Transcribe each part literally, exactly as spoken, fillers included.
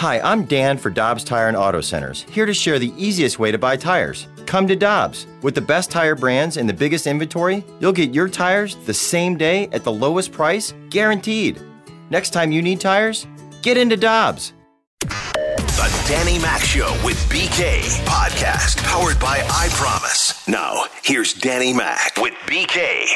Hi, I'm Dan for Dobbs Tire and Auto Centers, here to share the easiest way to buy tires. Come to Dobbs. With the best tire brands and the biggest inventory, you'll get your tires the same day at the lowest price, guaranteed. Next time you need tires, get into Dobbs. The Danny Mac Show with B K podcast, powered by I Promise. Now, here's Danny Mac with B K.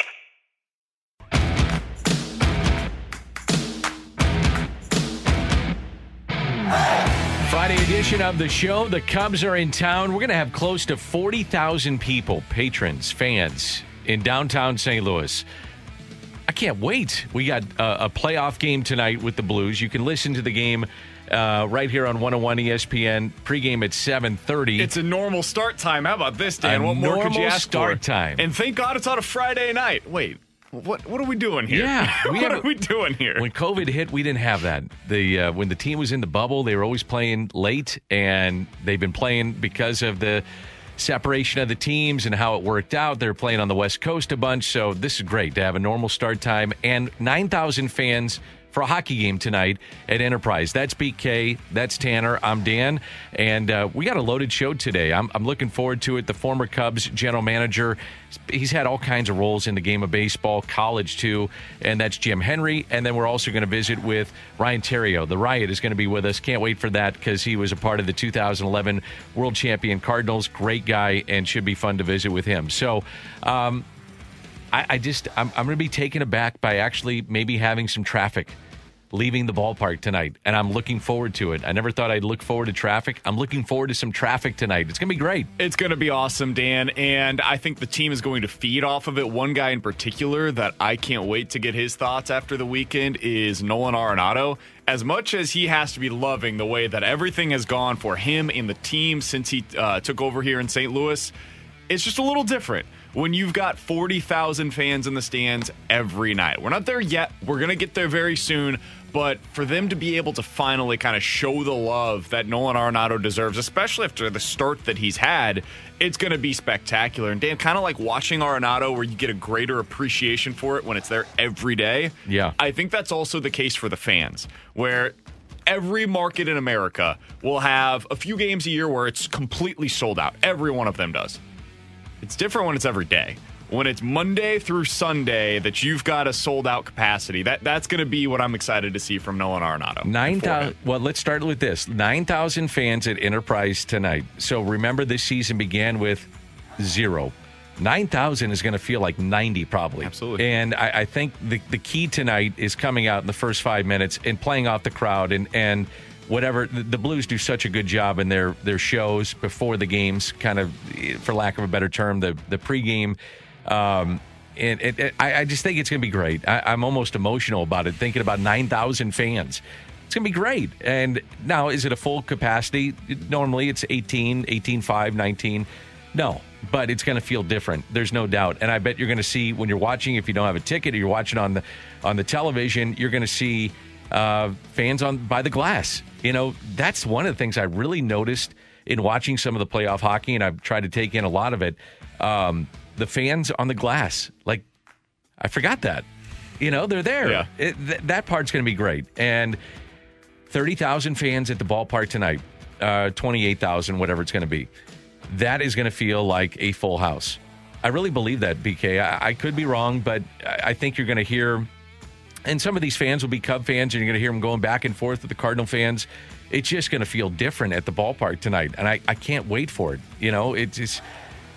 Friday edition of the show. The Cubs are in town. We're going to have close to forty thousand people, patrons, fans, in downtown Saint Louis. I can't wait. We got a, a playoff game tonight with the Blues. You can listen to the game uh, right here on one oh one E S P N. Pregame at seven thirty. It's a normal start time. How about this, Dan? A what more could you ask start for? Time. And thank God it's on a Friday night. Wait. What what are we doing here? Yeah, we what are we doing here? When COVID hit, we didn't have that. The uh, when the team was in the bubble, they were always playing late, and they've been playing because of the separation of the teams and how it worked out. They're playing on the West Coast a bunch, so this is great to have a normal start time and nine thousand fans for a hockey game tonight at Enterprise. That's B K. That's Tanner. I'm Dan. And uh, we got a loaded show today. I'm, I'm looking forward to it. The former Cubs general manager, he's had all kinds of roles in the game of baseball, college too, and that's Jim Hendry. And then we're also going to visit with Ryan Theriot. The Riot is going to be with us. Can't wait for that because he was a part of the two thousand eleven World Champion Cardinals. Great guy, and should be fun to visit with him. So, um, I, I just, I'm, I'm going to be taken aback by actually maybe having some traffic leaving the ballpark tonight, and I'm looking forward to it. I never thought I'd look forward to traffic. I'm looking forward to some traffic tonight. It's going to be great. It's going to be awesome, Dan, and I think the team is going to feed off of it. One guy in particular that I can't wait to get his thoughts after the weekend is Nolan Arenado. As much as he has to be loving the way that everything has gone for him and the team since he uh, took over here in Saint Louis, it's just a little different when you've got forty thousand fans in the stands every night. We're not there yet. We're going to get there very soon. But for them to be able to finally kind of show the love that Nolan Arenado deserves, especially after the start that he's had, it's going to be spectacular. And Dan, kind of like watching Arenado where you get a greater appreciation for it when it's there every day. Yeah. I think that's also the case for the fans, where every market in America will have a few games a year where it's completely sold out. Every one of them does. It's different when it's every day. When it's Monday through Sunday that you've got a sold-out capacity, that that's going to be what I'm excited to see from Nolan Arenado. Nine thousand. Well, let's start with this: nine thousand fans at Enterprise tonight. So remember, this season began with zero. Nine thousand is going to feel like ninety, probably. Absolutely. And I, I think the the key tonight is coming out in the first five minutes and playing off the crowd and and. Whatever, the Blues do such a good job in their, their shows before the games, kind of, for lack of a better term, the, the pregame. Um, and it, it, I, I just think it's going to be great. I, I'm almost emotional about it, thinking about nine thousand fans. It's going to be great. And now, is it a full capacity? Normally, it's eighteen, eighteen point five, nineteen. No, but it's going to feel different. There's no doubt. And I bet you're going to see, when you're watching, if you don't have a ticket or you're watching on the, on the television, you're going to see uh, fans on by the glass. You know, that's one of the things I really noticed in watching some of the playoff hockey, and I've tried to take in a lot of it. Um, the fans on the glass, like, I forgot that. You know, they're there. Yeah. It, th- that part's going to be great. And thirty thousand fans at the ballpark tonight, uh, twenty-eight thousand, whatever it's going to be. That is going to feel like a full house. I really believe that, B K. I, I could be wrong, but I, I think you're going to hear... And some of these fans will be Cub fans, and you're going to hear them going back and forth with the Cardinal fans. It's just going to feel different at the ballpark tonight, and I, I can't wait for it. You know, it's, it's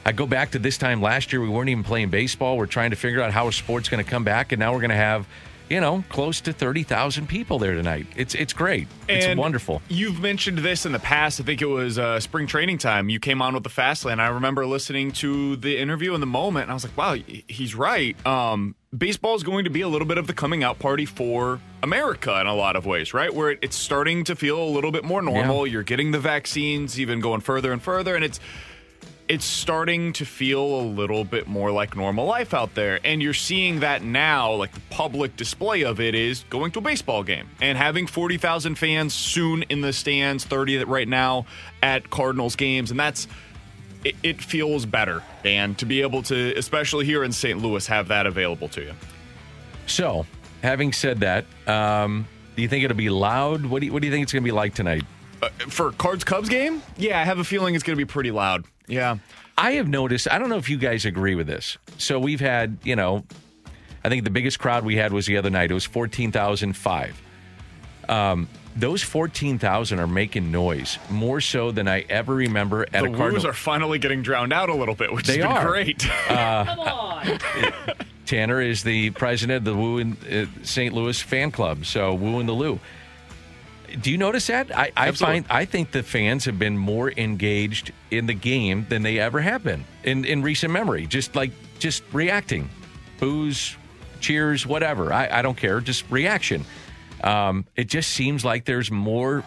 I go back to this time last year. We weren't even playing baseball. We're trying to figure out how a sport's going to come back, and now we're going to have, you know, close to thirty thousand people there tonight. It's it's great. It's and wonderful. You've mentioned this in the past. I think it was uh, spring training time. You came on with the Fastlane. I remember listening to the interview in the moment, and I was like, wow, he's right. Um, baseball is going to be a little bit of the coming out party for America in a lot of ways, right? Where it, it's starting to feel a little bit more normal. Yeah. You're getting the vaccines, even going further and further, and it's it's starting to feel a little bit more like normal life out there. And you're seeing that now, like the public display of it is going to a baseball game and having forty thousand fans soon in the stands, thirty right now at Cardinals games. And that's, it, it feels better, Dan, to be able to, especially here in Saint Louis, have that available to you. So having said that, um, Do you think it'll be loud? What do you, what do you think it's going to be like tonight? Uh, for Cards-Cubs game? Yeah, I have a feeling it's going to be pretty loud. Yeah. I have noticed, I don't know if you guys agree with this. So we've had, you know, I think the biggest crowd we had was the other night. It was fourteen thousand five. Um, those fourteen thousand are making noise more so than I ever remember at the a Cardinals. The Woos are finally getting drowned out a little bit, which they has been are. Great. Uh, Come on. Tanner is the president of the Woo in uh, Saint Louis fan club. So Woo in the Lou. Do you notice that? I, I find I think the fans have been more engaged in the game than they ever have been in, in recent memory. Just like just reacting, boos, cheers, whatever. I, I don't care. Just reaction. Um, it just seems like there's more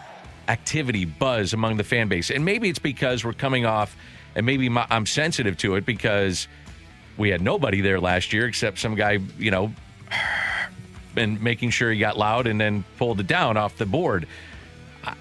activity, buzz among the fan base, and maybe it's because we're coming off, and maybe my, I'm sensitive to it because we had nobody there last year except some guy, you know. And making sure he got loud and then pulled it down off the board.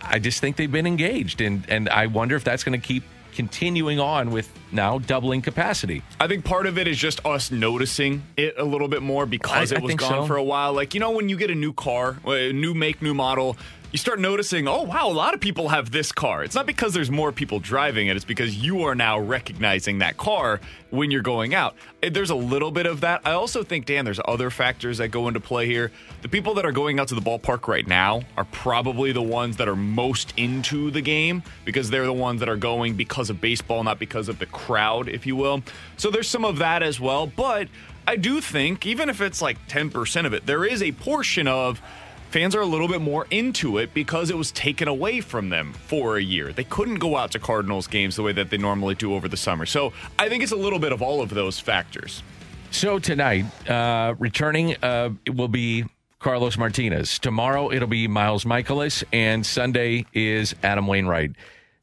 I just think they've been engaged, and, and I wonder if that's going to keep continuing on with now doubling capacity. I think part of it is just us noticing it a little bit more because I, it was gone so. for a while. Like, you know, when you get a new car, a new make, new model, you start noticing, oh, wow, a lot of people have this car. It's not because there's more people driving it. It's because you are now recognizing that car when you're going out. There's a little bit of that. I also think, Dan, there's other factors that go into play here. The people that are going out to the ballpark right now are probably the ones that are most into the game because they're the ones that are going because of baseball, not because of the crowd, if you will. So there's some of that as well. But I do think, even if it's like ten percent of it, there is a portion of fans are a little bit more into it because it was taken away from them for a year. They couldn't go out to Cardinals games the way that they normally do over the summer. So I think it's a little bit of all of those factors. So tonight, uh, returning uh, it will be Carlos Martinez. Tomorrow, it'll be Miles Mikolas. And Sunday is Adam Wainwright.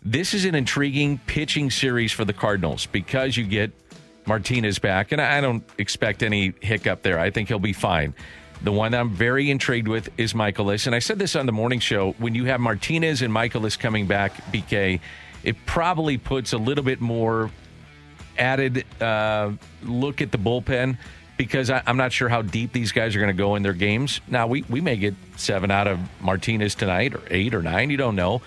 This is an intriguing pitching series for the Cardinals because you get Martinez back. And I don't expect any hiccup there. I think he'll be fine. The one that I'm very intrigued with is Mikolas. And I said this on the morning show, when you have Martinez and Mikolas coming back, B K, it probably puts a little bit more added uh, look at the bullpen because I, I'm not sure how deep these guys are going to go in their games. Now, we, we may get seven out of Martinez tonight or eight or nine. You don't know.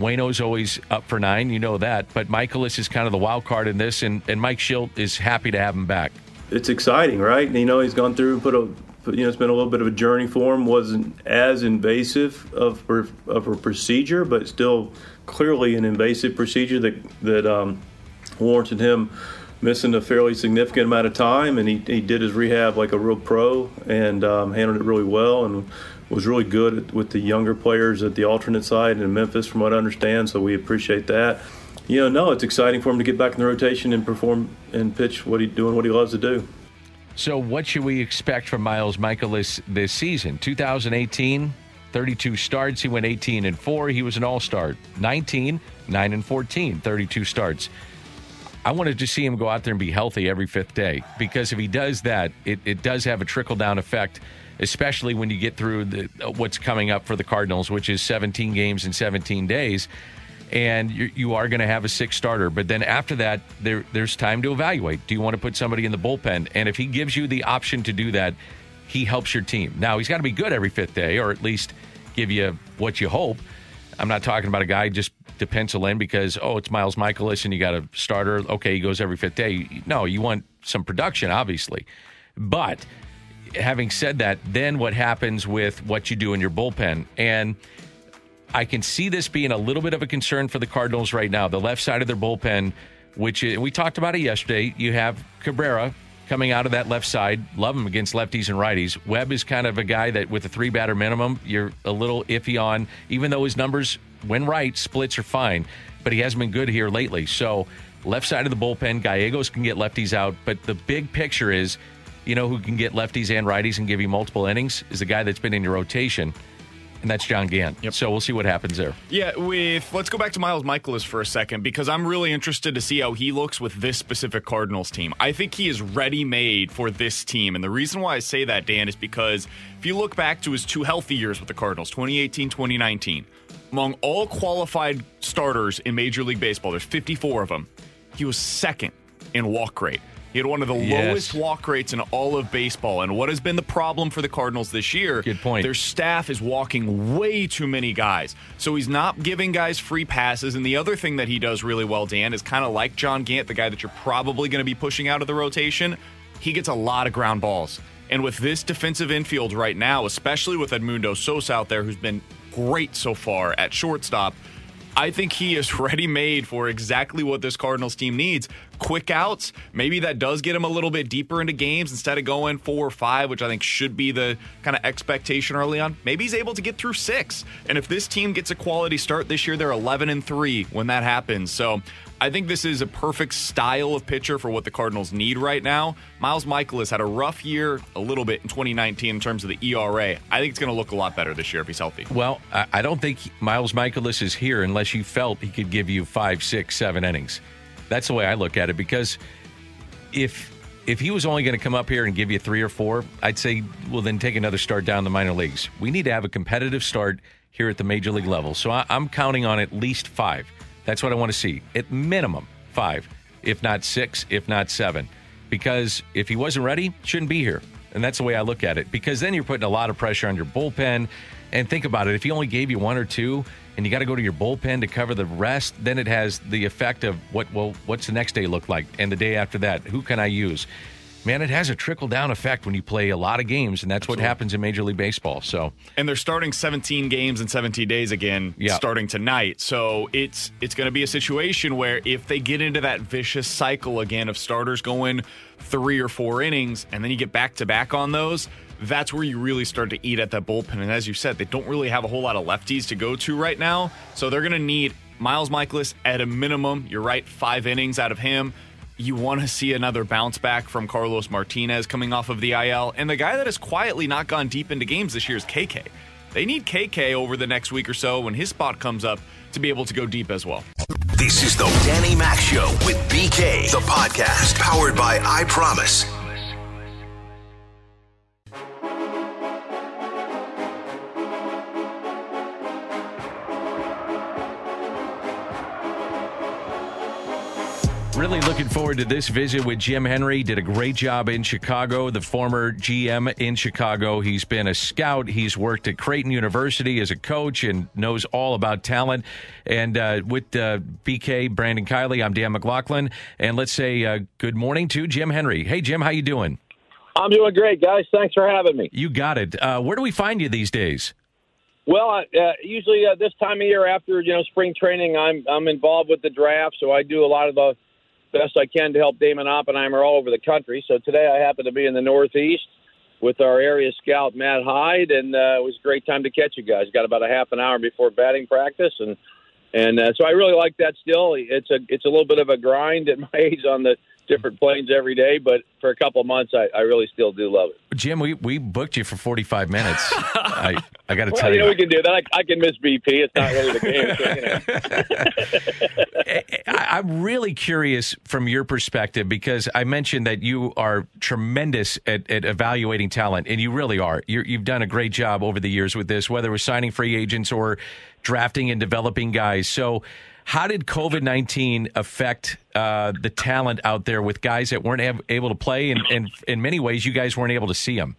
Waino's always up for nine. You know that. But Mikolas is kind of the wild card in this, and, and Mike Schilt is happy to have him back. It's exciting, right? You know, he's gone through and put a – you know, it's been a little bit of a journey for him. Wasn't as invasive of of a procedure, but still clearly an invasive procedure that that um, warranted him missing a fairly significant amount of time. And he, he did his rehab like a real pro and um, handled it really well and was really good with the younger players at the alternate side in Memphis, from what I understand. So we appreciate that. You know, no, it's exciting for him to get back in the rotation and perform and pitch what he doing what he loves to do. So what should we expect from Miles Mikolas this season? two thousand eighteen, thirty-two starts. He went eighteen and four. He was an all-star. nineteen, nine and fourteen, thirty-two starts. I wanted to see him go out there and be healthy every fifth day, because if he does that, it, it does have a trickle-down effect, especially when you get through the, what's coming up for the Cardinals, which is seventeen games in seventeen days. And you are going to have a sixth starter. But then after that, there, there's time to evaluate. Do you want to put somebody in the bullpen? And if he gives you the option to do that, he helps your team. Now, he's got to be good every fifth day, or at least give you what you hope. I'm not talking about a guy just to pencil in because, oh, it's Miles Mikolas and you got a starter. Okay, he goes every fifth day. No, you want some production, obviously. But having said that, then what happens with what you do in your bullpen? And I can see this being a little bit of a concern for the Cardinals right now. The left side of their bullpen, which is, we talked about it yesterday. You have Cabrera coming out of that left side. Love him against lefties and righties. Webb is kind of a guy that with a three-batter minimum, you're a little iffy on, even though his numbers, when right, splits are fine. But he hasn't been good here lately. So left side of the bullpen, Gallegos can get lefties out. But the big picture is, you know who can get lefties and righties and give you multiple innings is the guy that's been in your rotation. And that's John Gant. Yep. So we'll see what happens there. Yeah, with let's go back to Miles Mikolas for a second, because I'm really interested to see how he looks with this specific Cardinals team. I think he is ready-made for this team. And the reason why I say that, Dan, is because if you look back to his two healthy years with the Cardinals, twenty eighteen, twenty nineteen, among all qualified starters in Major League Baseball, there's fifty-four of them, he was second in walk rate. He had one of the yes. lowest walk rates in all of baseball. And what has been the problem for the Cardinals this year? Good point. Their staff is walking way too many guys. So he's not giving guys free passes. And the other thing that he does really well, Dan, is kind of like John Gant, the guy that you're probably going to be pushing out of the rotation. He gets a lot of ground balls. And with this defensive infield right now, especially with Edmundo Sosa out there, who's been great so far at shortstop, I think he is ready-made for exactly what this Cardinals team needs. Quick outs, maybe that does get him a little bit deeper into games instead of going four or five, which I think should be the kind of expectation early on. Maybe he's able to get through six. And if this team gets a quality start this year, they're eleven and three when that happens. So I think this is a perfect style of pitcher for what the Cardinals need right now. Miles Mikolas had a rough year a little bit in twenty nineteen in terms of the E R A. I think it's going to look a lot better this year if he's healthy. Well, I don't think Miles Mikolas is here unless you felt he could give you five, six, seven innings. That's the way I look at it, because if if he was only going to come up here and give you three or four, I'd say, well, then take another start down the minor leagues. We need to have a competitive start here at the major league level. So I, I'm counting on at least five. That's what I want to see. At minimum, five, if not six, if not seven. Because if he wasn't ready, shouldn't be here. And that's the way I look at it. Because then you're putting a lot of pressure on your bullpen. And think about it. If he only gave you one or two and you got to go to your bullpen to cover the rest, then it has the effect of, what, well, what's the next day look like? And the day after that, who can I use? Man, it has a trickle-down effect when you play a lot of games, and that's Absolutely. What happens in Major League Baseball. So, and they're starting seventeen games in seventeen days again, yeah. starting tonight. So it's it's going to be a situation where if they get into that vicious cycle again of starters going three or four innings, and then you get back-to-back on those, that's where you really start to eat at that bullpen. And as you said, they don't really have a whole lot of lefties to go to right now, so they're going to need Miles Mikolas at a minimum. You're right, five innings out of him. You want to see another bounce back from Carlos Martinez coming off of the I L. And the guy that has quietly not gone deep into games this year is K K. They need K K over the next week or so when his spot comes up to be able to go deep as well. This is the Danny Mac Show with B K, the podcast powered by I Promise. Really looking forward to this visit with Jim Hendry. Did a great job in Chicago, the former G M in Chicago. He's been a scout. He's worked at Creighton University as a coach and knows all about talent. And uh, with uh, B K, Brandon Kiley, I'm Dan McLaughlin. And let's say uh, good morning to Jim Hendry. Hey, Jim, how you doing? I'm doing great, guys. Thanks for having me. You got it. Uh, where do we find you these days? Well, uh, usually uh, this time of year after you know spring training, I'm I'm involved with the draft, so I do a lot of the best I can to help Damon Oppenheimer all over the country. So today I happen to be in the Northeast with our area scout, Matt Hyde, and uh, it was a great time to catch you guys. Got about a half an hour before batting practice, and and uh, so I really like that still. It's a it's a little bit of a grind at my age on the different planes every day, but for a couple of months, I, I really still do love it. Jim, we, we booked you for forty-five minutes. I, I got to well, tell you. You know, we can do that. I, I can miss B P. It's not really the game. So, you know. I'm really curious from your perspective, because I mentioned that you are tremendous at, at evaluating talent, and you really are. You're, you've done a great job over the years with this, whether it was signing free agents or drafting and developing guys. So how did covid nineteen affect uh, the talent out there with guys that weren't ab- able to play? And, and in many ways, you guys weren't able to see them.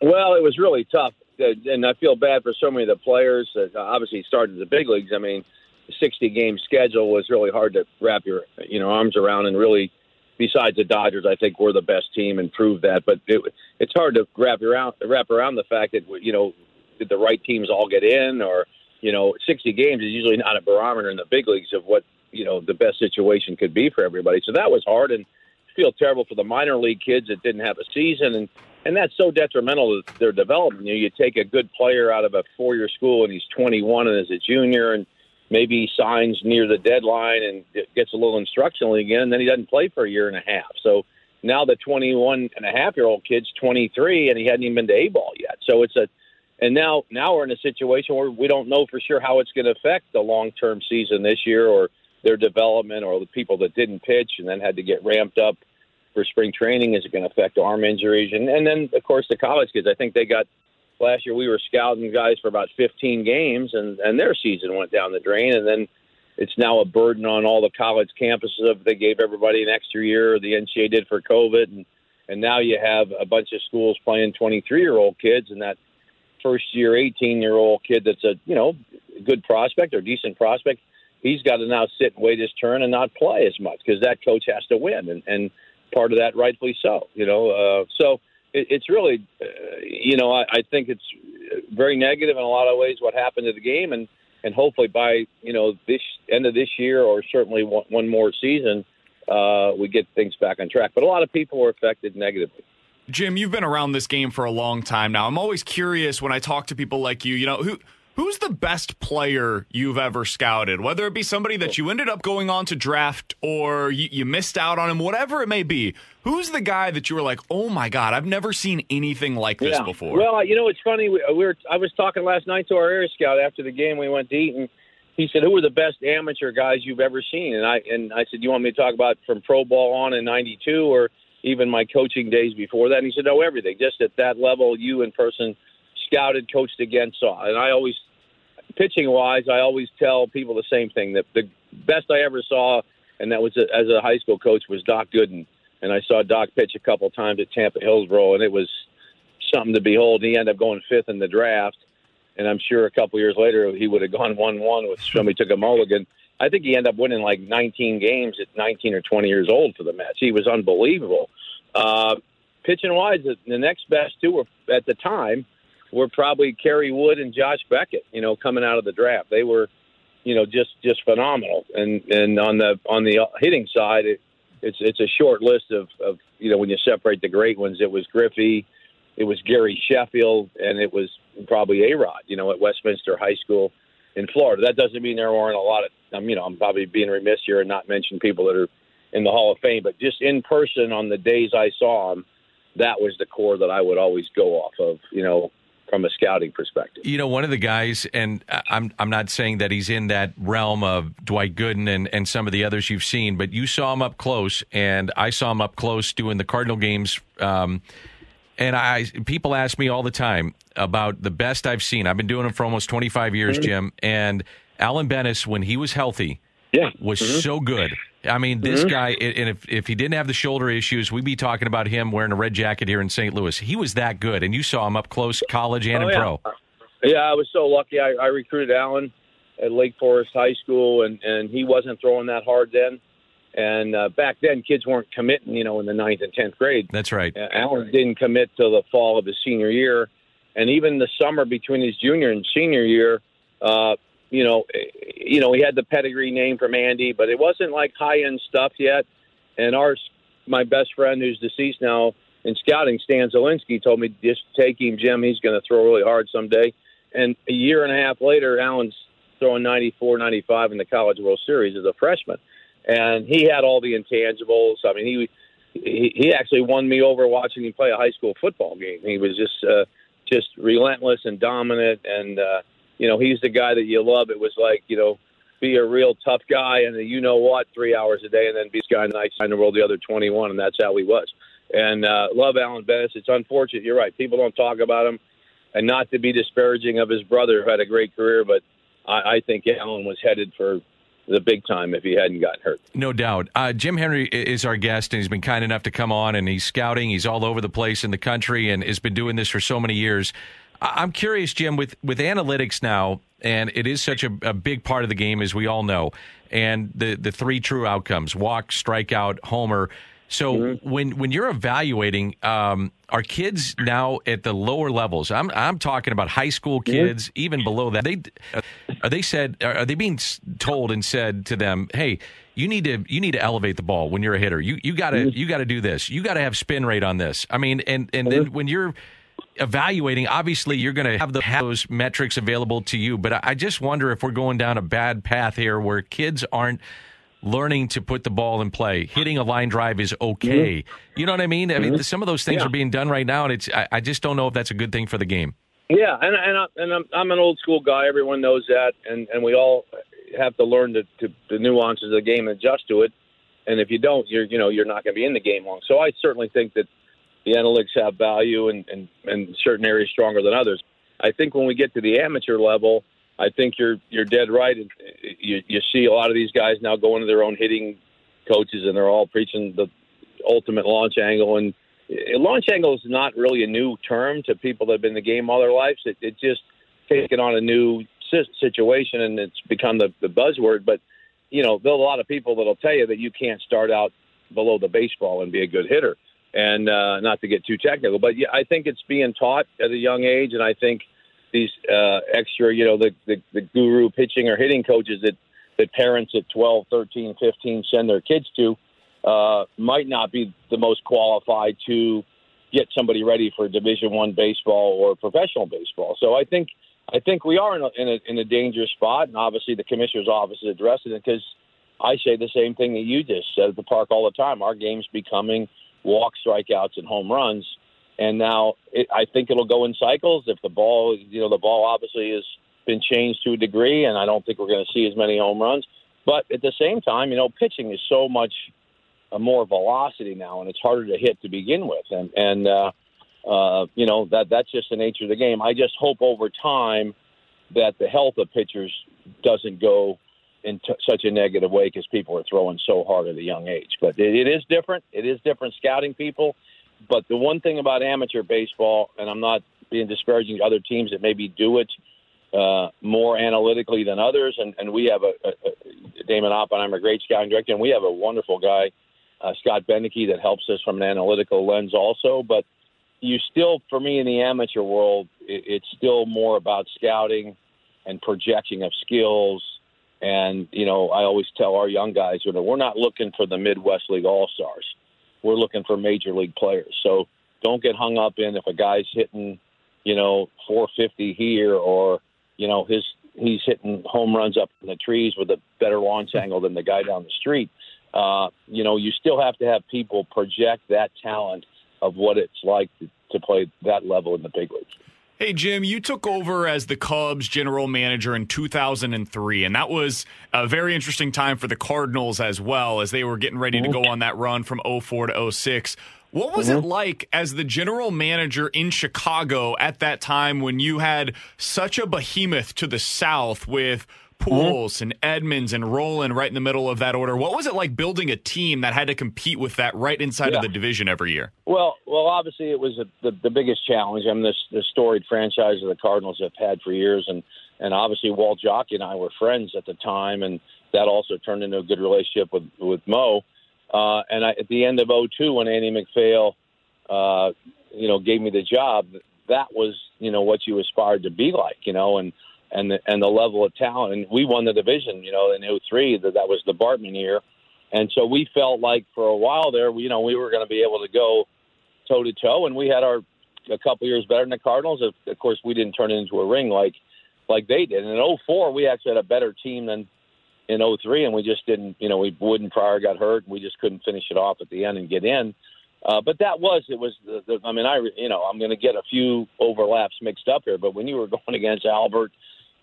Well, it was really tough. And I feel bad for so many of the players that obviously started the big leagues. I mean, the sixty-game schedule was really hard to wrap your you know arms around. And really, besides the Dodgers, I think we're the best team and proved that. But it, it's hard to wrap around, wrap around the fact that, you know, did the right teams all get in? Or You know, sixty games is usually not a barometer in the big leagues of what, you know, the best situation could be for everybody. So that was hard, and I feel terrible for the minor league kids that didn't have a season. And, and that's so detrimental to their development. You know, you take a good player out of a four-year school and he's twenty-one and is a junior, and maybe he signs near the deadline and gets a little instructional again, and then he doesn't play for a year and a half. So now the twenty-one and a half year old kid's twenty-three and he hadn't even been to A-ball yet. So it's a And now, now we're in a situation where we don't know for sure how it's going to affect the long-term season this year, or their development, or the people that didn't pitch and then had to get ramped up for spring training. Is it going to affect arm injuries? And, and then, of course, the college kids. I think they got – last year we were scouting guys for about fifteen games, and, and their season went down the drain. And then It's now a burden on all the college campuses. If they gave everybody an extra year, or the N C double A did for COVID, and and now you have a bunch of schools playing twenty-three-year-old kids, and that first-year eighteen-year-old kid that's a you know good prospect or decent prospect, he's got to now sit and wait his turn and not play as much because that coach has to win, and, and part of that rightfully so. You know, uh, so it, it's really, uh, you know, I, I think it's very negative in a lot of ways what happened to the game, and. And hopefully by, you know, this end of this year or certainly one, one more season, uh, we get things back on track. But a lot of people are affected negatively. Jim, you've been around this game for a long time now. I'm always curious when I talk to people like you, you know, who who's the best player you've ever scouted, whether it be somebody that you ended up going on to draft or you, you missed out on him, whatever it may be. Who's the guy that you were like, oh, my God, I've never seen anything like this yeah. before? Well, you know, it's funny. We, we were, I was talking last night to our area scout after the game. We went to eat, and he said, who are the best amateur guys you've ever seen? And I and I said, you want me to talk about from pro ball on in ninety-two or even my coaching days before that? And he said, no, everything. Just at that level, you in person scouted, coached against, saw. And I always, pitching-wise, I always tell people the same thing, that the best I ever saw, and that was a, as a high school coach, was Doc Gooden. And I saw Doc pitch a couple times at Tampa Hillsborough, and it was something to behold. He ended up going fifth in the draft, and I'm sure a couple years later he would have gone one one with somebody took a mulligan. I think he ended up winning like nineteen games at nineteen or twenty years old for the Mets. He was unbelievable. Uh, pitching-wise, the next best two were, at the time were probably Kerry Wood and Josh Beckett, you know, coming out of the draft. They were, you know, just, just phenomenal. And and on the on the hitting side, it, It's it's a short list of, of, you know, when you separate the great ones, it was Griffey, it was Gary Sheffield, and it was probably A-Rod, you know, at Westminster High School in Florida. That doesn't mean there weren't a lot of, um, you know, I'm probably being remiss here and not mention people that are in the Hall of Fame, but just in person on the days I saw them, that was the core that I would always go off of, you know, from a scouting perspective. You know, one of the guys, and I'm I'm not saying that he's in that realm of Dwight Gooden and, and some of the others you've seen, but you saw him up close, and I saw him up close doing the Cardinal games. Um, and I people ask me all the time about the best I've seen. I've been doing it for almost twenty-five years, mm-hmm. Jim. And Alan Bennis, when he was healthy, yeah. was mm-hmm. so good. I mean, this mm-hmm. guy, and if, if he didn't have the shoulder issues, we'd be talking about him wearing a red jacket here in Saint Louis. He was that good, and you saw him up close, college and oh, in yeah. pro. Yeah, I was so lucky. I, I recruited Alan at Lake Forest High School, and, and he wasn't throwing that hard then. And uh, back then, kids weren't committing, you know, in the ninth and tenth grade. That's right. Uh, Alan didn't commit till the fall of his senior year. And even the summer between his junior and senior year, uh, You know, you know, he had the pedigree name from Andy, but it wasn't like high-end stuff yet. And our, my best friend who's deceased now in scouting, Stan Zielinski, told me, just take him, Jim. He's going to throw really hard someday. And a year and a half later, Alan's throwing ninety-four, ninety-five in the College World Series as a freshman. And he had all the intangibles. I mean, he he, he actually won me over watching him play a high school football game. He was just, uh, just relentless and dominant and uh, – you know, he's the guy that you love. It was like, you know, be a real tough guy and you know what, three hours a day, and then be this guy nice in the world the other twenty-one, and that's how he was. And uh, love Alan Bennis. It's unfortunate. You're right. People don't talk about him, and not to be disparaging of his brother who had a great career, but I, I think Alan was headed for the big time if he hadn't gotten hurt. No doubt. Uh, Jim Hendry is our guest, and he's been kind enough to come on, and he's scouting. He's all over the place in the country and has been doing this for so many years. I'm curious, Jim, with, with analytics now, and it is such a, a big part of the game, as we all know, and the, the three true outcomes, walk, strikeout, homer. So mm-hmm. when, when you're evaluating, um, are kids now at the lower levels? I'm I'm talking about high school kids, mm-hmm. even below that. They are they said are they being told and said to them, hey, you need to you need to elevate the ball when you're a hitter. You you gotta mm-hmm. you gotta do this. You gotta have spin rate on this. I mean, and, and mm-hmm. then when you're evaluating, obviously you're going to have, the, have those metrics available to you, but I just wonder if we're going down a bad path here where kids aren't learning to put the ball in play. Hitting a line drive is okay. Mm-hmm. You know what I mean? I mean, mm-hmm. some of those things yeah. are being done right now, and it's I, I just don't know if that's a good thing for the game. Yeah, and and, I, and I'm, I'm an old school guy. Everyone knows that, and, and we all have to learn to, to the nuances of the game and adjust to it. And if you don't, you're you know you're not going to be in the game long. So I certainly think that the analytics have value and, and, and certain areas stronger than others. I think when we get to the amateur level, I think you're you're dead right. You, you see a lot of these guys now going to their own hitting coaches, and they're all preaching the ultimate launch angle. And launch angle is not really a new term to people that have been in the game all their lives. It, it just taken on a new situation, and it's become the, the buzzword. But, you know, there are a lot of people that will tell you that you can't start out below the baseball and be a good hitter. And uh, not to get too technical, but yeah, I think it's being taught at a young age, and I think these uh, extra, you know, the, the, the guru pitching or hitting coaches that, that parents at twelve, thirteen, fifteen send their kids to uh, might not be the most qualified to get somebody ready for Division I baseball or professional baseball. So I think I think we are in a, in a, in a dangerous spot, and obviously the commissioner's office is addressing it, because I say the same thing that you just said at the park all the time. Our game's becoming walk, strikeouts, and home runs. And now it, I think it'll go in cycles. If the ball, you know, the ball obviously has been changed to a degree, and I don't think we're going to see as many home runs. But at the same time, you know, pitching is so much more velocity now, and it's harder to hit to begin with. And, and uh, uh, you know, that that's just the nature of the game. I just hope over time that the health of pitchers doesn't go in t- such a negative way, because people are throwing so hard at a young age. But it, it is different. It is different scouting people. But the one thing about amateur baseball, and I'm not being disparaging to other teams that maybe do it uh, more analytically than others, and, and we have a, a, a Damon Oppenheimer, a great scouting director, and we have a wonderful guy, uh, Scott Bendicke, that helps us from an analytical lens also. But you still, for me, in the amateur world, it, it's still more about scouting and projecting of skills. And, you know, I always tell our young guys, you know, we're not looking for the Midwest League All-Stars. We're looking for major league players. So don't get hung up in if a guy's hitting, you know, four fifty here, or, you know, his he's hitting home runs up in the trees with a better launch angle than the guy down the street. Uh, you know, you still have to have people project that talent of what it's like to, to play that level in the big leagues. Hey, Jim, you took over as the Cubs general manager in two thousand three, and that was a very interesting time for the Cardinals as well, as they were getting ready to go on that run from oh four to oh six. What was mm-hmm. it like as the general manager in Chicago at that time, when you had such a behemoth to the south with Pujols mm-hmm. and Edmonds and Roland right in the middle of that order? What was it like building a team that had to compete with that right inside yeah. of the division every year? Well, well, obviously it was a, the, the biggest challenge. I mean, this the storied franchise that the Cardinals have had for years, and and obviously Walt Jockey and I were friends at the time, and that also turned into a good relationship with with Mo. Uh, and I, at the end of oh two, when Andy McPhail, uh, you know, gave me the job, that was you know what you aspired to be like, you know, and. And the, and the level of talent. And we won the division, you know, in oh three. That that was the Bartman year. And so we felt like for a while there, you know, we were going to be able to go toe-to-toe. And we had our a couple years better than the Cardinals. Of, of course, we didn't turn it into a ring like like they did. And in oh four, we actually had a better team than in oh three. And we just didn't, you know, we Wooden Pryor got hurt. And we just couldn't finish it off at the end and get in. Uh, but that was, it was, the, the, I mean, I you know, I'm going to get a few overlaps mixed up here. But when you were going against Albert,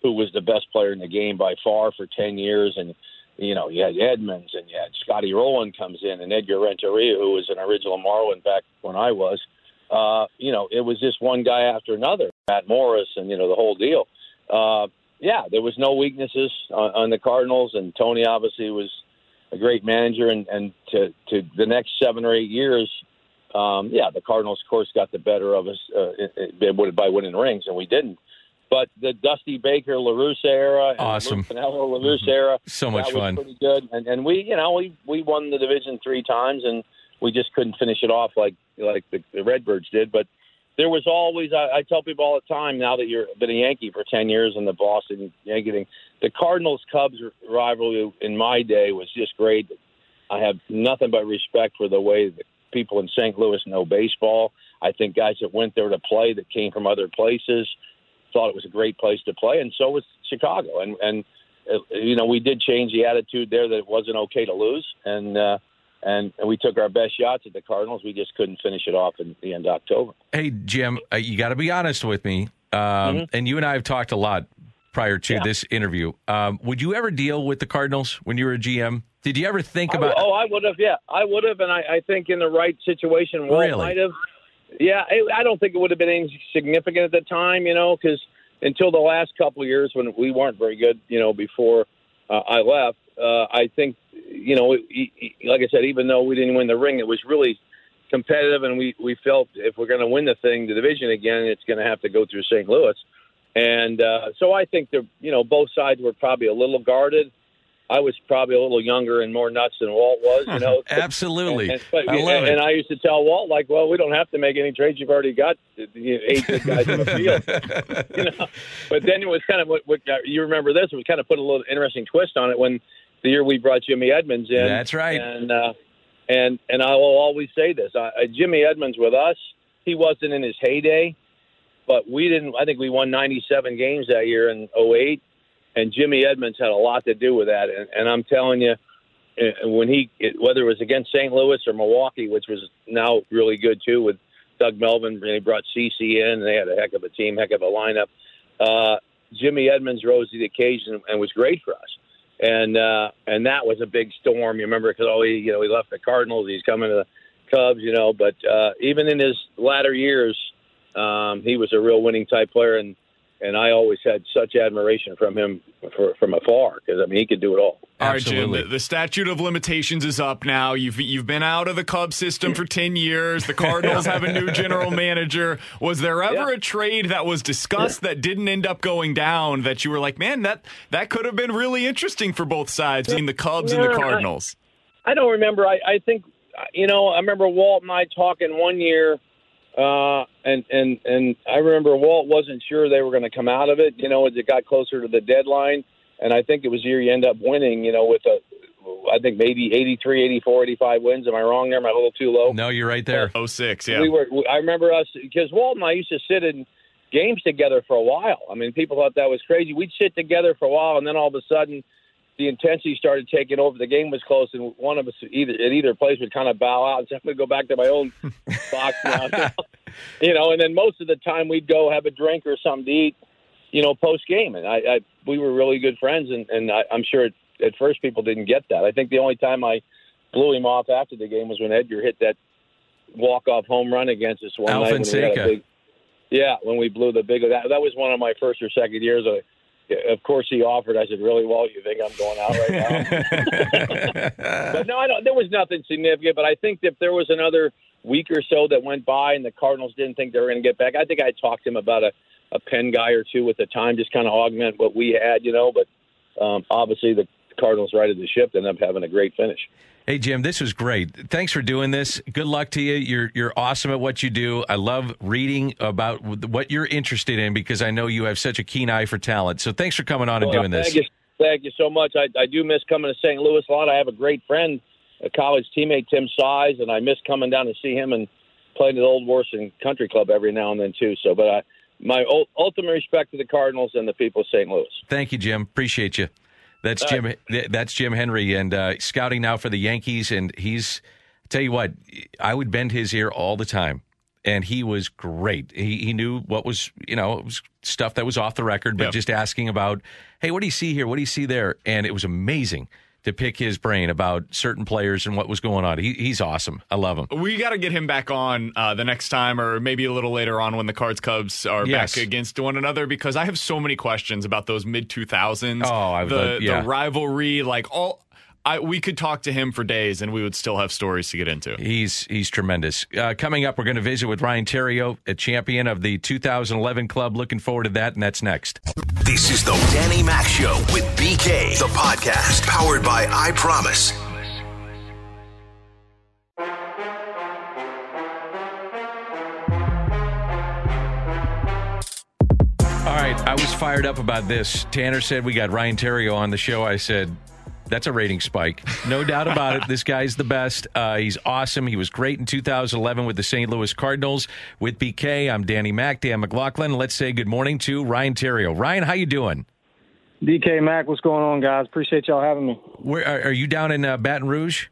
who was the best player in the game by far for ten years. And, you know, you had Edmonds, and you had Scotty Rowland comes in, and Edgar Renteria, who was an original Marlin back when I was. Uh, you know, it was just one guy after another, Matt Morris and, you know, the whole deal. Uh, yeah, there was no weaknesses on, on the Cardinals, and Tony obviously was a great manager. And, and to, to the next seven or eight years, um, yeah, the Cardinals, of course, got the better of us uh, it, it, by winning rings, and we didn't. But the Dusty Baker La Russa era, and awesome, Pinello La Russa era, so much that was fun, pretty good. And, and we, you know, we, we won the division three times, and we just couldn't finish it off like like the, the Redbirds did. But there was always, I, I tell people all the time, now that you've been a Yankee for ten years and the Boston Yankee thing, the Cardinals Cubs rivalry in my day was just great. I have nothing but respect for the way the people in Saint Louis know baseball. I think guys that went there to play that came from other places thought it was a great place to play, and so was Chicago. And, and uh, you know, we did change the attitude there that it wasn't okay to lose, and uh, and we took our best shots at the Cardinals. We just couldn't finish it off in the end of October. Hey, Jim, uh, you got to be honest with me, um, mm-hmm. and you and I have talked a lot prior to yeah. this interview. Um, would you ever deal with the Cardinals when you were a G M? Did you ever think I, about Oh, I would have, yeah. I would have, and I, I think in the right situation, Walt really? might have. Yeah, I don't think it would have been anything significant at the time, you know, because until the last couple of years when we weren't very good, you know, before uh, I left. Uh, I think, you know, it, it, like I said, even though we didn't win the ring, it was really competitive, and we, we felt if we're going to win the thing, the division again, it's going to have to go through Saint Louis. And uh, so I think, the you know, both sides were probably a little guarded. I was probably a little younger and more nuts than Walt was, you know. Absolutely. And, and, I love and, it. And I used to tell Walt, like, well, we don't have to make any trades. You've already got eight good guys on the field. You know? But then it was kind of what, what you remember this. We kind of put a little interesting twist on it when the year we brought Jimmy Edmonds in. That's right. And uh, and, and I will always say this. I, Jimmy Edmonds with us, he wasn't in his heyday, but we didn't. I think we won ninety-seven games that year in oh eight. And Jimmy Edmonds had a lot to do with that. And, and I'm telling you, when he, whether it was against Saint Louis or Milwaukee, which was now really good too, with Doug Melvin, and they brought C C in, and they had a heck of a team, heck of a lineup. Uh, Jimmy Edmonds rose to the occasion and was great for us. And uh, and that was a big storm. You remember, because oh, he, you know, he left the Cardinals, he's coming to the Cubs, you know. But uh, even in his latter years, um, he was a real winning type player, and. And I always had such admiration from him for, from afar, because, I mean, he could do it all. Absolutely. All right, Jim, the, the statute of limitations is up now. You've you've been out of the Cubs system for ten years. The Cardinals have a new general manager. Was there ever yeah. a trade that was discussed yeah. that didn't end up going down that you were like, man, that, that could have been really interesting for both sides, between the Cubs yeah, and the Cardinals? I, I don't remember. I, I think, you know, I remember Walt and I talking one year. Uh, and, and, and I remember Walt wasn't sure they were going to come out of it, you know, as it got closer to the deadline. And I think it was the year you end up winning, you know, with a, I think maybe eighty-three, eighty-four, eighty-five wins. Am I wrong there? Am I a little too low? No, you're right there. Uh, oh six, yeah. We were, I remember us, because Walt and I used to sit in games together for a while. I mean, people thought that was crazy. We'd sit together for a while, and then all of a sudden the intensity started taking over. The game was close, and one of us either at either place would kind of bow out and say, I'm going to go back to my own box now. You know, and then most of the time we'd go have a drink or something to eat, you know, post-game. And I, I we were really good friends, and, and I, I'm sure at, at first people didn't get that. I think the only time I blew him off after the game was when Edgar hit that walk-off home run against us one night. When big, yeah, when we blew the big – that that was one of my first or second years of – Of course, he offered. I said, "Really, Walt? You think I'm going out right now?" But no, I don't. There was nothing significant. But I think if there was another week or so that went by and the Cardinals didn't think they were going to get back, I think I talked to him about a, a pen guy or two at the time, just kind of augment what we had, you know. But um, obviously, the Cardinals righted the ship, ended up having a great finish. Hey, Jim, this was great. Thanks for doing this. Good luck to you. You're you're awesome at what you do. I love reading about what you're interested in, because I know you have such a keen eye for talent. So thanks for coming on well, and doing thank this. You, thank you so much. I, I do miss coming to Saint Louis a lot. I have a great friend, a college teammate, Tim Size, and I miss coming down to see him and playing at Old Warson Country Club every now and then, too. So, but I, my ultimate respect to the Cardinals and the people of Saint Louis. Thank you, Jim. Appreciate you. That's Jim. That's Jim Hendry, and uh, scouting now for the Yankees. And he's, I tell you what, I would bend his ear all the time, and he was great. He he knew what was, you know, it was stuff that was off the record, but yep. just asking about, hey, what do you see here? What do you see there? And it was amazing to pick his brain about certain players and what was going on. He, he's awesome. I love him. We got to get him back on uh, the next time, or maybe a little later on when the Cards Cubs are yes. back against one another, because I have so many questions about those mid two thousands. Oh, I would the, love, yeah. the rivalry, like all. I, we could talk to him for days, and we would still have stories to get into. He's he's tremendous. Uh, coming up, we're going to visit with Ryan Theriot, a champion of the two thousand eleven club. Looking forward to that, and that's next. This is the Danny Mac Show with B K, the podcast powered by I Promise. All right, I was fired up about this. Tanner said we got Ryan Theriot on the show. I said, that's a rating spike. No doubt about it. This guy's the best. Uh, he's awesome. He was great in two thousand eleven with the Saint Louis Cardinals. With B K, I'm Danny Mac, Dan McLaughlin. Let's say good morning to Ryan Theriot. Ryan, how you doing? B K, Mac, what's going on, guys? Appreciate y'all having me. Where, are, are you down in uh, Baton Rouge?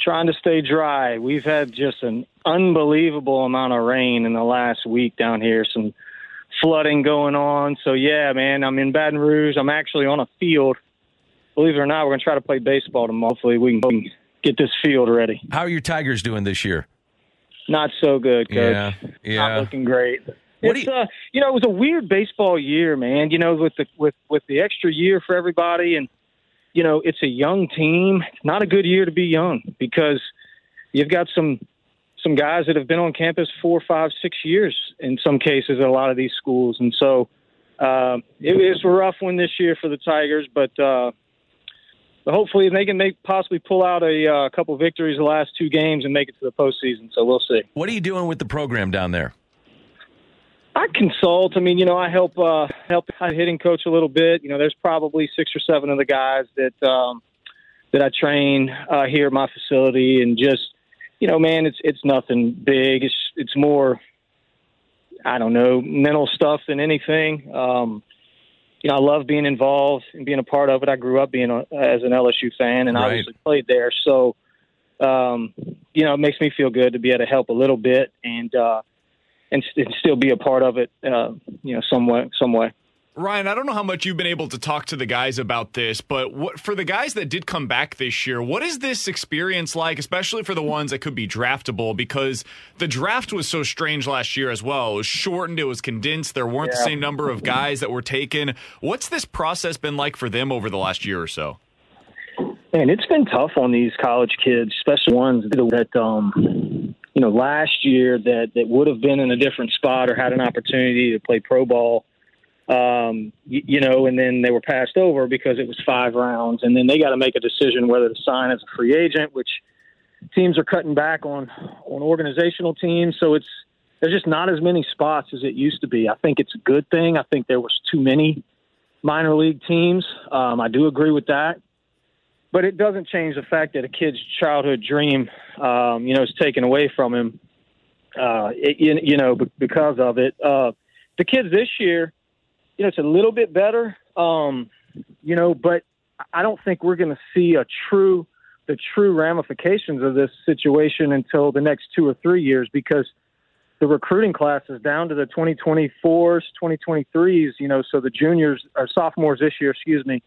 Trying to stay dry. We've had just an unbelievable amount of rain in the last week down here. Some flooding going on. So, yeah, man, I'm in Baton Rouge. I'm actually on a field. Believe it or not, we're going to try to play baseball tomorrow. Hopefully we can get this field ready. How are your Tigers doing this year? Not so good, Coach. Yeah, yeah. Not looking great. What it's, you... Uh, you know, it was a weird baseball year, man, you know, with the, with, with the extra year for everybody. And, you know, it's a young team. It's not a good year to be young because you've got some, some guys that have been on campus four, five, six years in some cases at a lot of these schools. And so uh, it was a rough one this year for the Tigers, but uh, hopefully they can make, possibly pull out a uh, couple victories the last two games and make it to the postseason. So we'll see. What are you doing with the program down there? I consult. I mean, you know, I help uh, help hitting coach a little bit. You know, there's probably six or seven of the guys that um, that I train uh, here at my facility, and just, you know, man, it's it's nothing big. It's it's more, I don't know, mental stuff than anything. Um, you know, I love being involved and being a part of it. I grew up being a, as an L S U fan, and right. obviously played there. So, um, you know, it makes me feel good to be able to help a little bit and uh, and, and still be a part of it, uh, you know, some way, some way. Ryan, I don't know how much you've been able to talk to the guys about this, but what, for the guys that did come back this year, what is this experience like, especially for the ones that could be draftable? Because the draft was so strange last year as well. It was shortened. It was condensed. There weren't yeah. the same number of guys that were taken. What's this process been like for them over the last year or so? Man, it's been tough on these college kids, especially ones that, um, you know, last year that, that would have been in a different spot or had an opportunity to play pro ball. Um, you, you know, and then they were passed over because it was five rounds, and then they got to make a decision whether to sign as a free agent, which teams are cutting back on, on organizational teams. So it's, there's just not as many spots as it used to be. I think it's a good thing. I think there was too many minor league teams. Um, I do agree with that, but it doesn't change the fact that a kid's childhood dream, um, you know, is taken away from him, uh, it, you, you know, because of it. Uh, the kids this year, you know, it's a little bit better, um, you know, but I don't think we're going to see a true, the true ramifications of this situation until the next two or three years, because the recruiting class is down to the twenty twenty-fours, twenty twenty-threes, you know, so the juniors or sophomores this year, excuse me,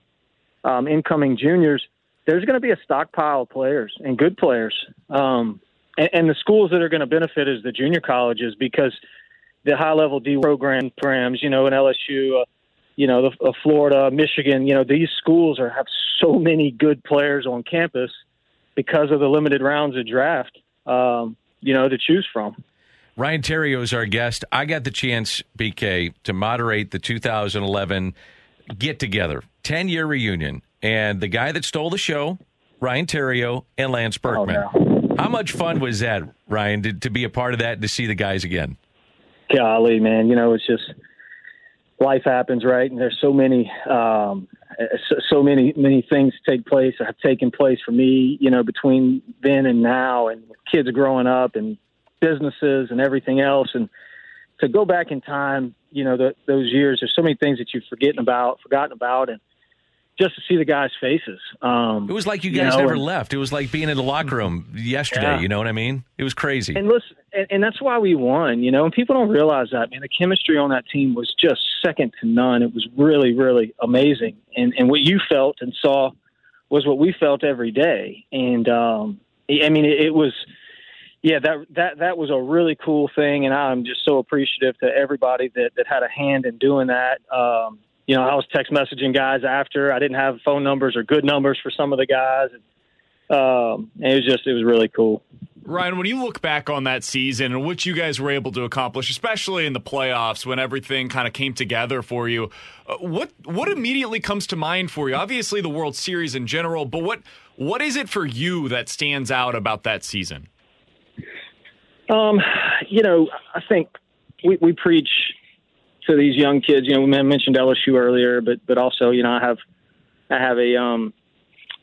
um, incoming juniors, there's going to be a stockpile of players and good players. Um, and, and the schools that are going to benefit is the junior colleges, because the high-level D program programs, you know, in L S U, uh, you know, the, uh, Florida, Michigan, you know, these schools are have so many good players on campus because of the limited rounds of draft, um, you know, to choose from. Ryan Theriot is our guest. I got the chance, B K, to moderate the two thousand eleven get-together, ten-year reunion, and the guy that stole the show, Ryan Theriot, and Lance Berkman. Oh, no. How much fun was that, Ryan, to, to be a part of that and to see the guys again? Golly, man, you know, it's just life happens, right? And there's so many, um, so, so many, many things take place or have taken place for me, you know, between then and now, and kids growing up and businesses and everything else. And to go back in time, you know, the, those years, there's so many things that you've forgotten about, forgotten about, and just to see the guys' faces. Um, it was like you guys you know, never and, left. It was like being in the locker room yesterday, yeah. you know what I mean? It was crazy. And listen, and, and that's why we won, you know, and people don't realize that, man. The chemistry on that team was just second to none. It was really, really amazing. And and what you felt and saw was what we felt every day. And, um, I mean, it, it was, yeah, that, that, that was a really cool thing, and I'm just so appreciative to everybody that, that had a hand in doing that. Um, You know, I was text messaging guys after. I didn't have phone numbers or good numbers for some of the guys. Um, and it was just, it was really cool. Ryan, when you look back on that season and what you guys were able to accomplish, especially in the playoffs when everything kind of came together for you, uh, what what immediately comes to mind for you? Obviously, the World Series in general, but what what is it for you that stands out about that season? Um, you know, I think we, we preach to these young kids, you know, we mentioned L S U earlier, but but also, you know, I have I have a um,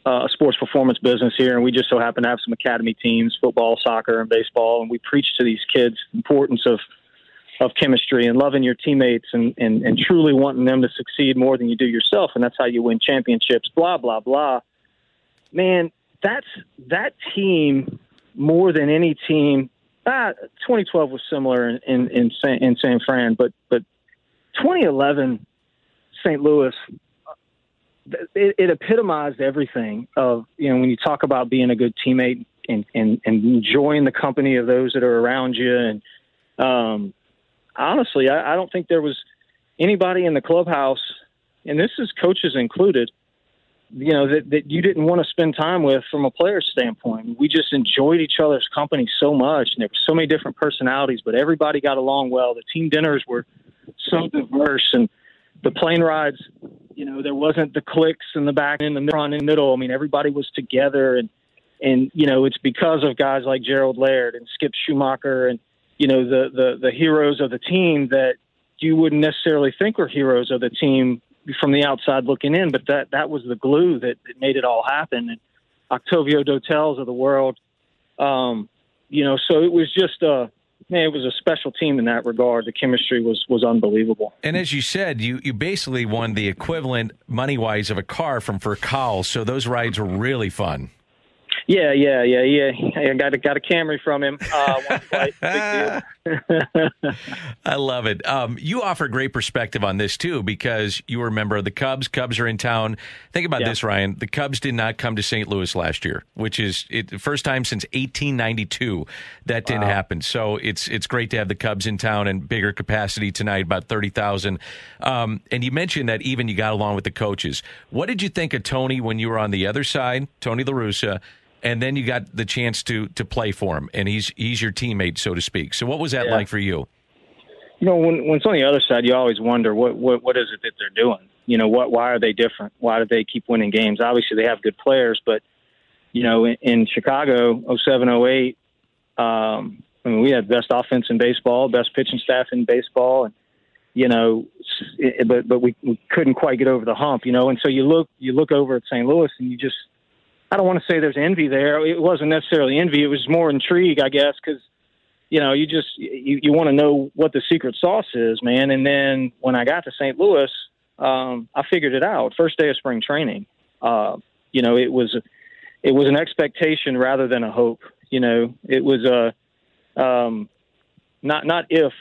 uh, sports performance business here, and we just so happen to have some academy teams, football, soccer, and baseball, and we preach to these kids the importance of of chemistry and loving your teammates and, and, and truly wanting them to succeed more than you do yourself, and that's how you win championships, blah, blah, blah. Man, that's that team more than any team. Ah, twenty twelve was similar in, in, in, San, in San Fran, but but twenty eleven Saint Louis, it, it epitomized everything of, you know, when you talk about being a good teammate and, and, and enjoying the company of those that are around you. And um, honestly, I, I don't think there was anybody in the clubhouse, and this is coaches included, you know, that, that you didn't want to spend time with from a player's standpoint. We just enjoyed each other's company so much, and there were so many different personalities, but everybody got along well. The team dinners were so diverse, and the plane rides, you know, there wasn't the cliques in the back and the front and middle. I mean, everybody was together, and, and you know, it's because of guys like Gerald Laird and Skip Schumacher and, you know, the, the, the heroes of the team that you wouldn't necessarily think were heroes of the team from the outside looking in, but that, that was the glue that, that made it all happen. And Octavio Dotel's of the world, um, you know, so it was just a, man, it was a special team in that regard. The chemistry was was unbelievable. And as you said, you, you basically won the equivalent money-wise of a car from Furcal, so those rides were really fun. Yeah, yeah, yeah, yeah. I got a, got a Camry from him. Uh, one flight, big deal. I love it. Um, you offer great perspective on this, too, because you were a member of the Cubs. Cubs are in town. Think about yeah. this, Ryan. The Cubs did not come to Saint Louis last year, which is it, the first time since eighteen ninety-two that didn't wow. happen. So it's it's great to have the Cubs in town and bigger capacity tonight, about thirty thousand. Um, and you mentioned that even you got along with the coaches. What did you think of Tony when you were on the other side, Tony La Russa? And then you got the chance to to play for him, and he's he's your teammate, so to speak. So what was that yeah. like for you? You know, when, when it's on the other side, you always wonder, what, what, what is it that they're doing? You know, what why are they different? Why do they keep winning games? Obviously, they have good players, but, you know, in, in Chicago, oh seven oh eight, um, I mean, we had best offense in baseball, best pitching staff in baseball, and, you know, it, but but we, we couldn't quite get over the hump, you know. And so you look you look over at Saint Louis, and you just – I don't want to say there's envy there. It wasn't necessarily envy. It was more intrigue, I guess, because, you know, you just you, you want to know what the secret sauce is, man. And then when I got to Saint Louis, um, I figured it out. First day of spring training, uh, you know, it was it was an expectation rather than a hope. You know, it was a um, not not if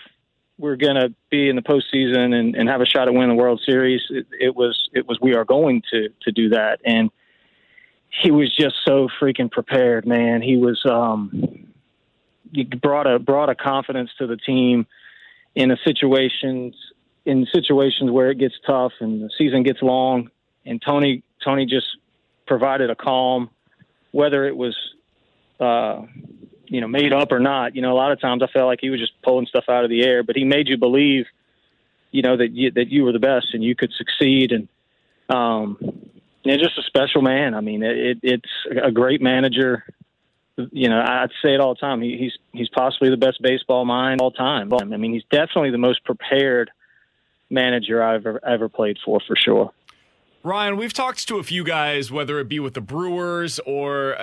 we're going to be in the postseason and, and have a shot at winning the World Series. It, it was it was we are going to to do that. And he was just so freaking prepared, man. He was um, he brought a brought a confidence to the team in a situations in situations where it gets tough and the season gets long. And Tony Tony just provided a calm, whether it was uh, you know made up or not. You know, a lot of times I felt like he was just pulling stuff out of the air, but he made you believe, you know, that you, that you were the best and you could succeed. And um, And just a special man. I mean, it, it, it's a great manager. You know, I'd say it all the time. He, he's he's possibly the best baseball mind all time. I mean, he's definitely the most prepared manager I've ever, ever played for, for sure. Ryan, we've talked to a few guys, whether it be with the Brewers or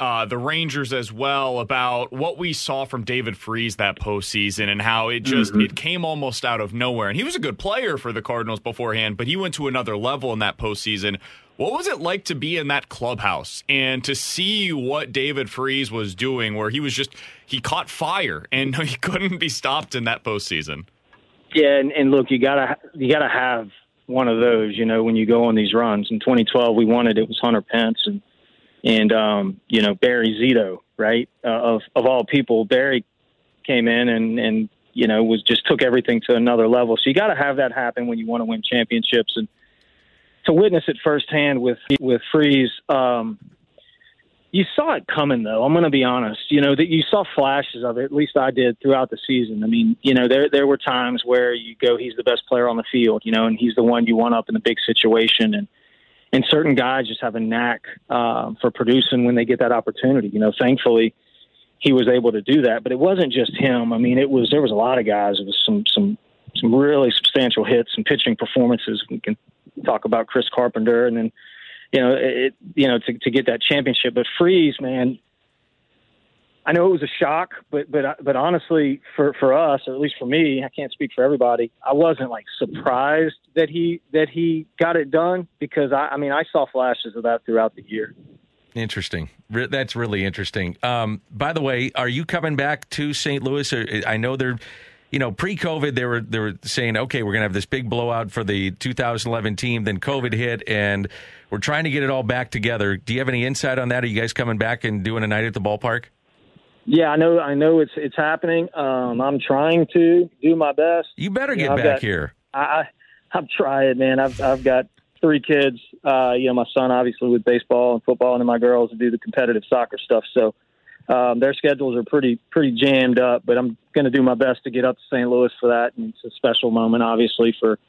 uh, the Rangers as well, about what we saw from David Freese that postseason and how it just mm-hmm. it came almost out of nowhere. And he was a good player for the Cardinals beforehand, but he went to another level in that postseason. What was it like to be in that clubhouse and to see what David Freese was doing, where he was just he caught fire and he couldn't be stopped in that postseason? Yeah, and, and look, you gotta you gotta have one of those, you know, when you go on these runs. In twenty twelve, we wanted it was Hunter Pence and, and um, you know, Barry Zito, right? Uh, of, of all people, Barry came in and, and, you know, was just took everything to another level. So you got to have that happen when you want to win championships. And to witness it firsthand with, with Freese, um, you saw it coming, though. I'm going to be honest, you know, that you saw flashes of it. At least I did throughout the season. I mean, you know, there there were times where you go, he's the best player on the field, you know, and he's the one you want up in the big situation. And, and certain guys just have a knack um, for producing when they get that opportunity. You know, thankfully, he was able to do that. But it wasn't just him. I mean, it was there was a lot of guys. It was some some some really substantial hits and pitching performances. We can talk about Chris Carpenter and then, you know, it, you know, to, to get that championship. But Freese, man, I know it was a shock, but but but honestly, for, for us, or at least for me, I can't speak for everybody. I wasn't like surprised that he that he got it done because I, I mean I saw flashes of that throughout the year. Interesting. Re- that's really interesting. Um, by the way, are you coming back to Saint Louis? Or, I know they're. You know, pre-COVID, they were they were saying, okay, we're going to have this big blowout for the two thousand eleven team. Then COVID hit, and we're trying to get it all back together. Do you have any insight on that? Are you guys coming back and doing a night at the ballpark? Yeah, I know. I know it's it's happening. Um, I'm trying to do my best. You better get you know, back got, here. I, I'm trying, man. I've I've got three kids. Uh, you know, my son obviously with baseball and football, and then my girls do the competitive soccer stuff. So um, their schedules are pretty pretty jammed up. But I'm going to do my best to get up to Saint Louis for that, and it's a special moment, obviously, for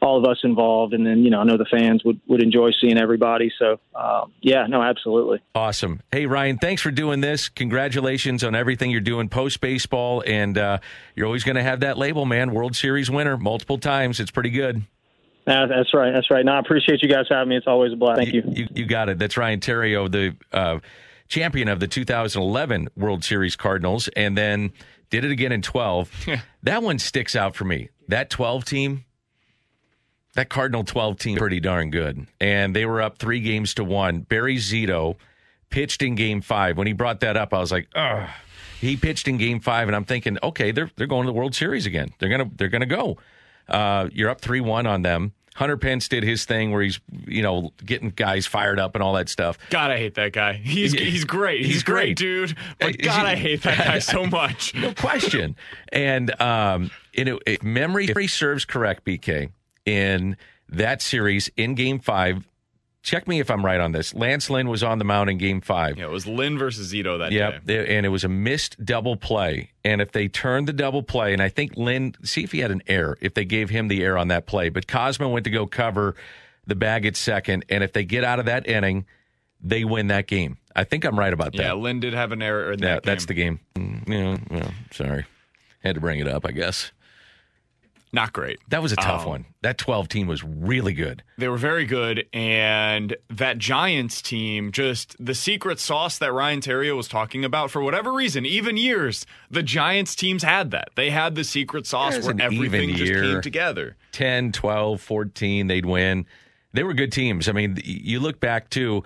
all of us involved. And then, you know, I know the fans would, would enjoy seeing everybody. So, um, yeah, no, absolutely. Awesome. Hey, Ryan, thanks for doing this. Congratulations on everything you're doing post-baseball. And uh, you're always going to have that label, man. World Series winner multiple times. It's pretty good. Uh, that's right. That's right. No, I appreciate you guys having me. It's always a blast. Thank you. You, you got it. That's Ryan Theriot, the uh, champion of the two thousand eleven World Series Cardinals, and then did it again in twelve. That one sticks out for me. That twelve team. That Cardinal twelve team pretty darn good, and they were up three games to one. Barry Zito pitched in Game Five. When he brought that up, I was like, "Ugh." He pitched in Game Five, and I'm thinking, "Okay, they're they're going to the World Series again. They're gonna they're gonna go." Uh, you're up three one on them. Hunter Pence did his thing where he's you know getting guys fired up and all that stuff. God, I hate that guy. He's he's great. He's, he's great, great, dude. But God, he, I hate that guy so much. No question. And um, you know, if memory serves correct, B K. In that series, in Game Five, check me if I'm right on this. Lance Lynn was on the mound in Game Five. Yeah, it was Lynn versus Zito that yep, day. And it was a missed double play. And if they turned the double play, and I think Lynn, see if he had an error, if they gave him the error on that play. But Cosmo went to go cover the bag at second. And if they get out of that inning, they win that game. I think I'm right about that. Yeah, Lynn did have an error in that yeah, game. That's the game. Yeah, well, sorry. Had to bring it up, I guess. Not great. That was a tough um, one. That twelve team was really good. They were very good, and that Giants team, just the secret sauce that Ryan Theriot was talking about, for whatever reason, even years, the Giants teams had that. They had the secret sauce where everything just year, came together. ten, twelve, fourteen, they'd win. They were good teams. I mean, you look back to,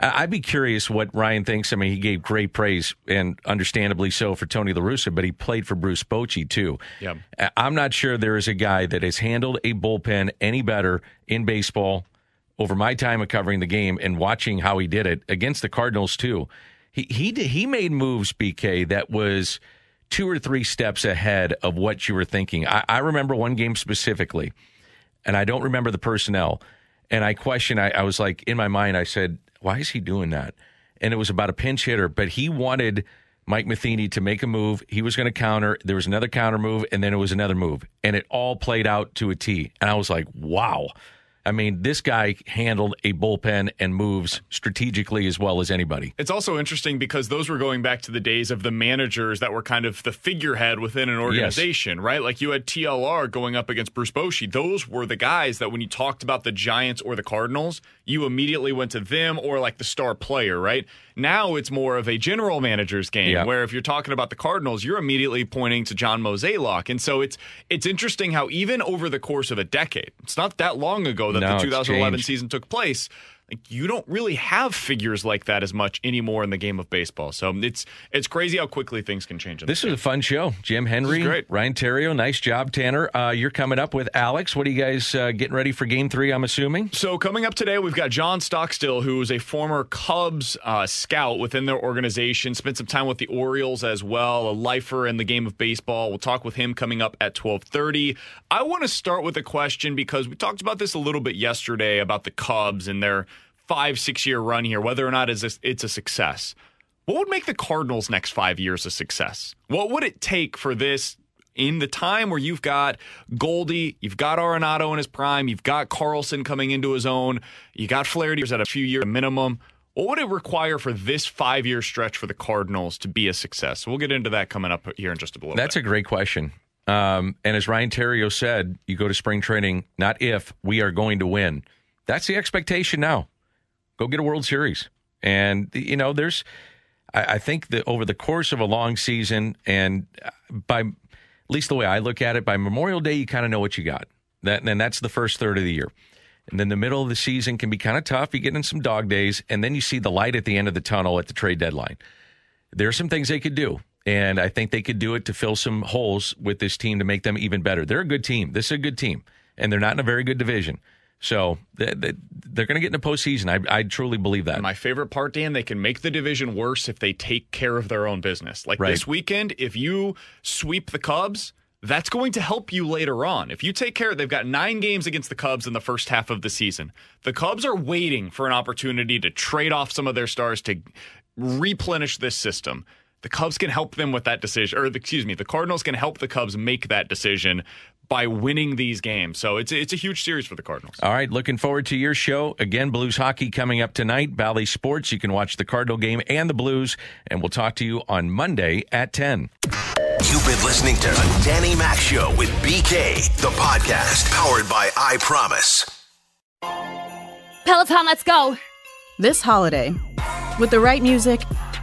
I'd be curious what Ryan thinks. I mean, he gave great praise, and understandably so, for Tony La Russa, but he played for Bruce Bochy, too. Yep. I'm not sure there is a guy that has handled a bullpen any better in baseball over my time of covering the game and watching how he did it against the Cardinals, too. He he did, he made moves, B K, that was two or three steps ahead of what you were thinking. I, I remember one game specifically, and I don't remember the personnel, and I questioned, I, I was like, in my mind, I said, why is he doing that? And it was about a pinch hitter, but he wanted Mike Matheny to make a move. He was going to counter. There was another counter move, and then it was another move. And it all played out to a T. And I was like, wow. I mean, this guy handled a bullpen and moves strategically as well as anybody. It's also interesting because those were going back to the days of the managers that were kind of the figurehead within an organization, yes. right? Like you had T L R going up against Bruce Bochy. Those were the guys that when you talked about the Giants or the Cardinals, you immediately went to them or like the star player, right? Now it's more of a general manager's game yeah. where if you're talking about the Cardinals, you're immediately pointing to John Mozeliak. And so it's it's interesting how even over the course of a decade, it's not that long ago that No, the two thousand eleven season took place. Like, you don't really have figures like that as much anymore in the game of baseball. So it's it's crazy how quickly things can change. This is a fun show. Jim Hendry, Ryan Theriot, nice job, Tanner. Uh, you're coming up with Alex. What are you guys uh, getting ready for Game Three? I'm assuming. So coming up today, we've got John Stockstill, who is a former Cubs uh, scout within their organization. Spent some time with the Orioles as well, a lifer in the game of baseball. We'll talk with him coming up at twelve thirty. I want to start with a question because we talked about this a little bit yesterday about the Cubs and their five, six-year run here, whether or not it's a, it's a success. What would make the Cardinals' next five years a success? What would it take for this in the time where you've got Goldie, you've got Arenado in his prime, you've got Carlson coming into his own, you got Flaherty at a few year minimum. What would it require for this five-year stretch for the Cardinals to be a success? We'll get into that coming up here in just a little bit. That's a great question. Um, and as Ryan Theriot said, you go to spring training, not if, we are going to win. That's the expectation now. Go get a World Series. And, you know, there's, I, I think that over the course of a long season, and by, at least the way I look at it, by Memorial Day, you kind of know what you got. That, and that's the first third of the year. And then the middle of the season can be kind of tough. You get in some dog days, and then you see the light at the end of the tunnel at the trade deadline. There are some things they could do, and I think they could do it to fill some holes with this team to make them even better. They're a good team. This is a good team, and they're not in a very good division. So they're going to get in the postseason. I, I truly believe that. My favorite part, Dan, they can make the division worse if they take care of their own business. Like right. This weekend, if you sweep the Cubs, that's going to help you later on. If you take care, they've got nine games against the Cubs in the first half of the season. The Cubs are waiting for an opportunity to trade off some of their stars to replenish this system. The Cubs can help them with that decision, or excuse me, the Cardinals can help the Cubs make that decision by winning these games. So it's it's a huge series for the Cardinals. All right, looking forward to your show. Again, Blues hockey coming up tonight, Bally Sports. You can watch the Cardinal game and the Blues, and we'll talk to you on Monday at ten. You've been listening to The Danny Mac Show with B K, the podcast powered by I Promise. Peloton, let's go. This holiday, with the right music